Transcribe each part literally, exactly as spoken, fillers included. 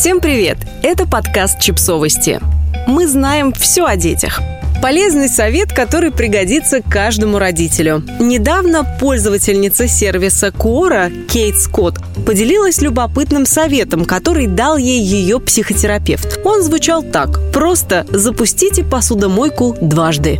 Всем привет! Это подкаст «Чипсовости». Мы знаем все о детях. Полезный совет, который пригодится каждому родителю. Недавно пользовательница сервиса Quora Кейт Скотт поделилась любопытным советом, который дал ей ее психотерапевт. Он звучал так: «Просто запустите посудомойку дважды».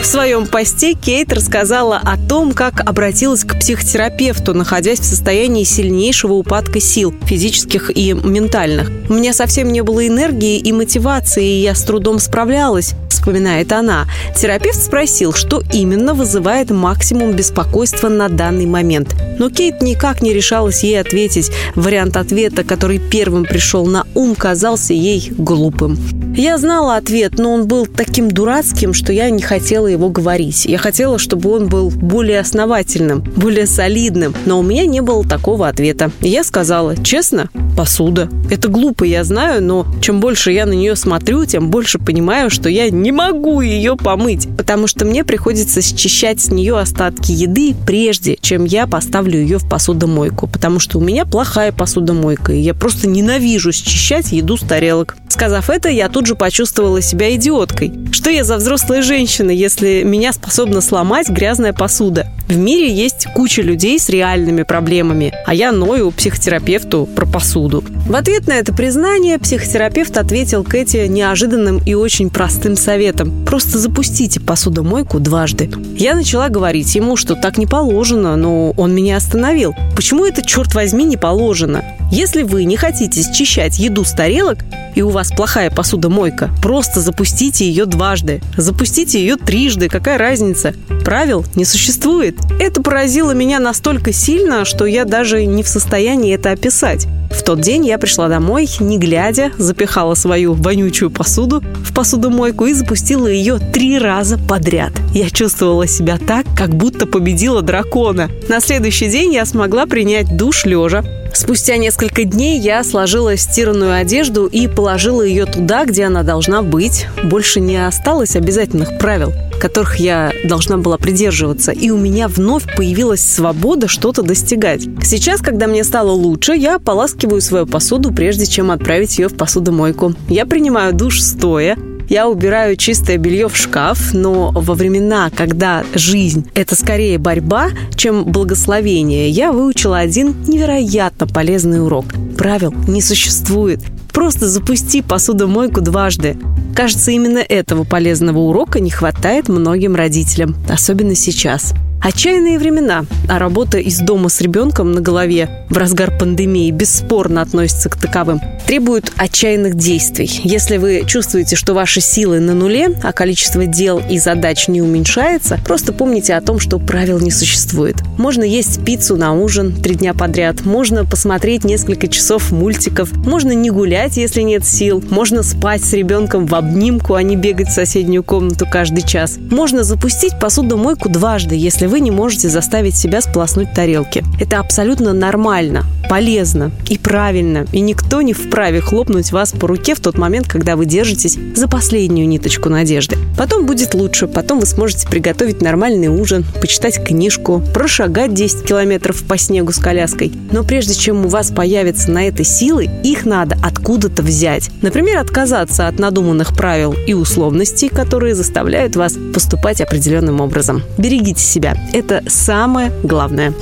В своем посте Кейт рассказала о том, как обратилась к психотерапевту, находясь в состоянии сильнейшего упадка сил, физических и ментальных. «У меня совсем не было энергии и мотивации, и я с трудом справлялась», – вспоминает она. Терапевт спросил, что именно вызывает максимум беспокойства на данный момент. Но Кейт никак не решалась ей ответить. Вариант ответа, который первым пришел на ум, казался ей глупым. «Я знала ответ, но он был таким дурацким, что я не хотела его говорить. Я хотела, чтобы он был более основательным, более солидным, но у меня не было такого ответа. И я сказала, честно, посуда. Это глупо, я знаю, но чем больше я на нее смотрю, тем больше понимаю, что я не могу ее помыть, потому что мне приходится счищать с нее остатки еды, прежде чем я поставлю ее в посудомойку, потому что у меня плохая посудомойка, и я просто ненавижу счищать еду с тарелок». Сказав это, я тут же почувствовала себя идиоткой. Что я за взрослая женщина, если меня способна сломать грязная посуда? В мире есть куча людей с реальными проблемами, а я ною психотерапевту про посуду. В ответ на это признание психотерапевт ответил Кэти неожиданным и очень простым советом: «Просто запустите посудомойку дважды». Я начала говорить ему, что так не положено, но он меня остановил. Почему это, черт возьми, не положено? Если вы не хотите счищать еду с тарелок и у вас плохая посудомойка, просто запустите ее дважды. Запустите ее трижды, какая разница? Правил не существует. Это поразило меня настолько сильно, что я даже не в состоянии это описать. В тот день я пришла домой, не глядя, запихала свою вонючую посуду в посудомойку и запустила ее три раза подряд. Я чувствовала себя так, как будто победила дракона. На следующий день я смогла принять душ лежа. Спустя несколько дней я сложила стиранную одежду и положила ее туда, где она должна быть. Больше не осталось обязательных правил, которых я должна была придерживаться, и у меня вновь появилась свобода что-то достигать. Сейчас, когда мне стало лучше, я поласкиваю свою посуду, прежде чем отправить ее в посудомойку. Я принимаю душ стоя. Я убираю чистое белье в шкаф, но во времена, когда жизнь – это скорее борьба, чем благословение, я выучила один невероятно полезный урок. Правил не существует. Просто запусти посудомойку дважды. Кажется, именно этого полезного урока не хватает многим родителям, особенно сейчас. Отчаянные времена, а работа из дома с ребенком на голове в разгар пандемии бесспорно относится к таковым, требует отчаянных действий. Если вы чувствуете, что ваши силы на нуле, а количество дел и задач не уменьшается, просто помните о том, что правил не существует. Можно есть пиццу на ужин три дня подряд, можно посмотреть несколько часов мультиков, можно не гулять, если нет сил, можно спать с ребенком в обнимку, а не бегать в соседнюю комнату каждый час. Можно запустить посудомойку дважды, если вы не можете заставить себя сполоснуть тарелки. Это абсолютно нормально, полезно и правильно, и никто не вправе хлопнуть вас по руке в тот момент, когда вы держитесь за последнюю ниточку надежды. Потом будет лучше, потом вы сможете приготовить нормальный ужин, почитать книжку, прошагать десять километров по снегу с коляской. Но прежде чем у вас появятся на это силы, их надо откуда-то взять. Например, отказаться от надуманных правил и условностей, которые заставляют вас поступать определенным образом. Берегите себя. Это самое главное.